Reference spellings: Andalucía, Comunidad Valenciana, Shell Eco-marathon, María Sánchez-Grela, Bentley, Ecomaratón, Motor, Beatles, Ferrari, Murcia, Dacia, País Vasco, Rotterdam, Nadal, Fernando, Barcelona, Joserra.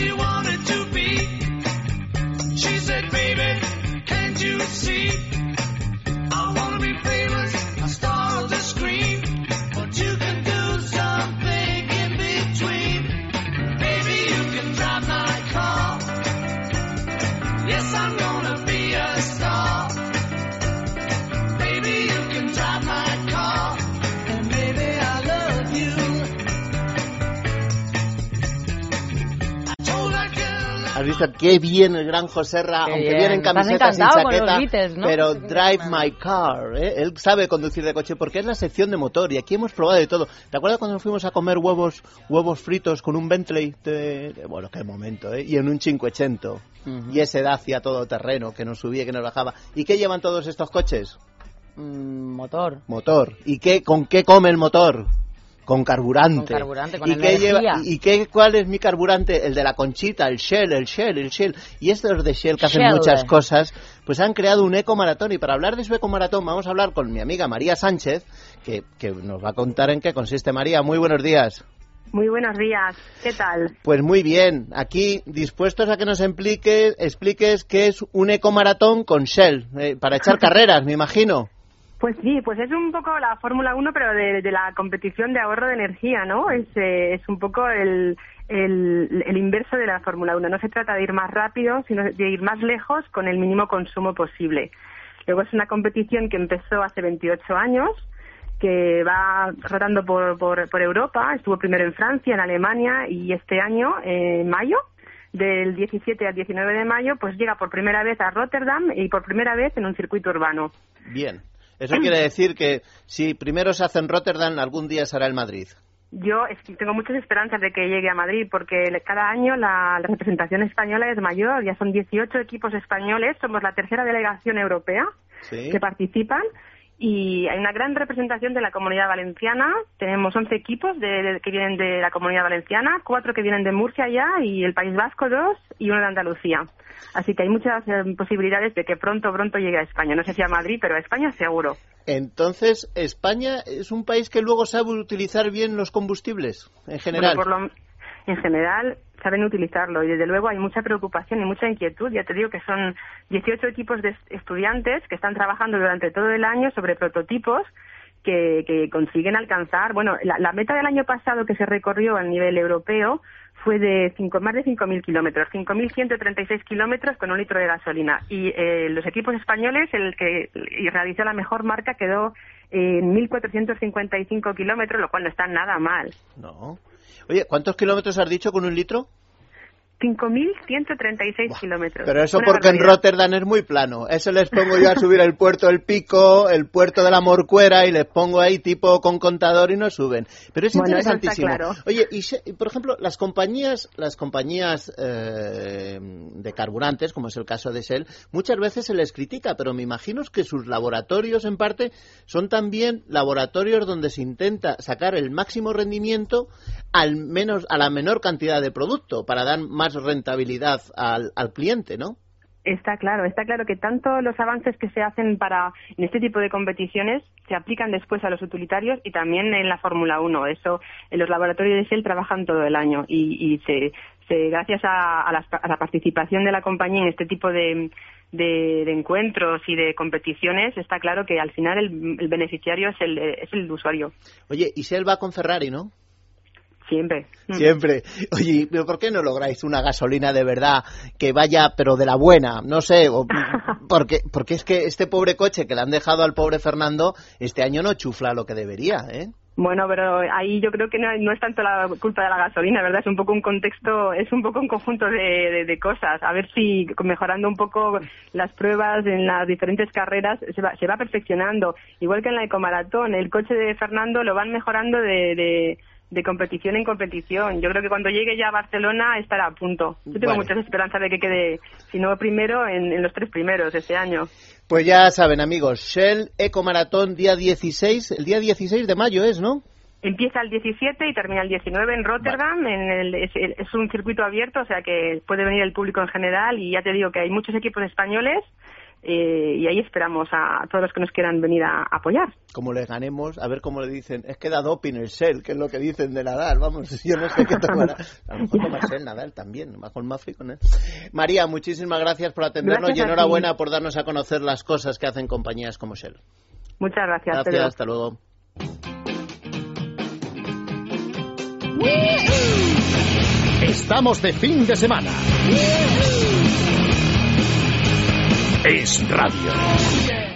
she wanted to be. She said, baby, can't you see? I wanna be famous, a star on the screen, but you can do something in between. Baby, you can drive my car. Yes, I'm gonna be a star. Baby, you can drive my car, and baby, I love you. I told her girl. Has visto qué bien el gran Joserra, qué aunque bien. Viene en camiseta sin chaqueta, Beatles, ¿no? Pero Drive My Car, ¿eh? Él sabe conducir de coche porque es la sección de motor y aquí hemos probado de todo. ¿Te acuerdas cuando nos fuimos a comer huevos fritos con un Bentley? Bueno, qué momento, ¿eh? Y en un 580. Uh-huh. Y ese Dacia todoterreno que nos subía y que nos bajaba. ¿Y qué llevan todos estos coches? Motor. Motor. ¿Y qué, con qué come el motor? Con carburante. Con carburante, con energía. ¿Cuál es mi carburante? El de la conchita, el Shell. Y estos de Shell que hacen muchas cosas, pues han creado un ecomaratón. Y para hablar de su ecomaratón vamos a hablar con mi amiga María Sánchez, que nos va a contar en qué consiste. María, muy buenos días. Muy buenos días, ¿qué tal? Pues muy bien, aquí dispuestos a que nos expliques qué es un ecomaratón con Shell, para echar carreras, me imagino. Pues sí, pues es un poco la Fórmula 1, pero de la competición de ahorro de energía, ¿no? Es un poco el inverso de la Fórmula 1, no se trata de ir más rápido, sino de ir más lejos con el mínimo consumo posible. Luego es una competición que empezó hace 28 años, que va rotando por Europa, estuvo primero en Francia, en Alemania, y este año, en mayo, del 17 al 19 de mayo, pues llega por primera vez a Rotterdam y por primera vez en un circuito urbano. Bien, eso quiere decir que si primero se hace en Rotterdam, algún día será en Madrid. Yo tengo muchas esperanzas de que llegue a Madrid, porque cada año la representación española es mayor, ya son 18 equipos españoles, somos la tercera delegación europea ¿sí? que participan. Y hay una gran representación de la Comunidad Valenciana, tenemos 11 equipos que vienen de la Comunidad Valenciana, 4 que vienen de Murcia ya, y el País Vasco 2 y uno de Andalucía. Así que hay muchas posibilidades de que pronto llegue a España, no sé si a Madrid, pero a España seguro. Entonces, ¿España es un país que luego sabe utilizar bien los combustibles, en general? Bueno, en general saben utilizarlo y desde luego hay mucha preocupación y mucha inquietud. Ya te digo que son 18 equipos de estudiantes que están trabajando durante todo el año sobre prototipos que consiguen alcanzar. Bueno, la meta del año pasado que se recorrió a nivel europeo fue de más de 5.000 kilómetros, 5.136 kilómetros con un litro de gasolina. Y los equipos españoles, el que realizó la mejor marca quedó en 1.455 kilómetros, lo cual no está nada mal. No. Oye, ¿cuántos kilómetros has dicho con un litro? 5.136 kilómetros. Pero eso porque en Rotterdam es muy plano. Eso les pongo yo a subir el puerto del Pico, el puerto de la Morcuera, y les pongo ahí tipo con contador y no suben. Pero es interesantísimo. Claro. Oye, y por ejemplo, las compañías de carburantes, como es el caso de Shell, muchas veces se les critica, pero me imagino que sus laboratorios, en parte, son también laboratorios donde se intenta sacar el máximo rendimiento a la menor cantidad de producto, para dar más rentabilidad al cliente, ¿no? Está claro que tanto los avances que se hacen en este tipo de competiciones se aplican después a los utilitarios y también en la Fórmula 1. Eso, en los laboratorios de Shell trabajan todo el año y se gracias a la participación de la compañía en este tipo de encuentros y de competiciones, está claro que al final el beneficiario es el usuario. Oye, y Shell va con Ferrari, ¿no? Siempre. Oye, ¿pero por qué no lográis una gasolina de verdad que vaya, pero de la buena? No sé, porque es que este pobre coche que le han dejado al pobre Fernando este año no chufla lo que debería, ¿eh? Bueno, pero ahí yo creo que no es tanto la culpa de la gasolina, ¿verdad? Es un poco un contexto, es un poco un conjunto de cosas. A ver si mejorando un poco las pruebas en las diferentes carreras se va perfeccionando. Igual que en la ecomaratón, el coche de Fernando lo van mejorando de competición en competición. Yo creo que cuando llegue ya a Barcelona estará a punto. Yo tengo muchas esperanzas de que quede, si no primero, en los 3 primeros este año. Pues ya saben, amigos, Shell Ecomaratón día 16, el día 16 de mayo es, ¿no? Empieza el 17 y termina el 19 en Rotterdam. Es un circuito abierto, o sea que puede venir el público en general y ya te digo que hay muchos equipos españoles y ahí esperamos a todos los que nos quieran venir a apoyar. Como les ganemos, a ver cómo le dicen, es que da doping el Shell, que es lo que dicen de Nadal, vamos, yo no sé qué tomará. A lo mejor toma el Shell Nadal también, mejor más frío, ¿no? María, muchísimas gracias por atendernos y enhorabuena por darnos a conocer las cosas que hacen compañías como Shell. Muchas gracias. Gracias, Pedro. Hasta luego. Estamos de fin de semana. Es radio.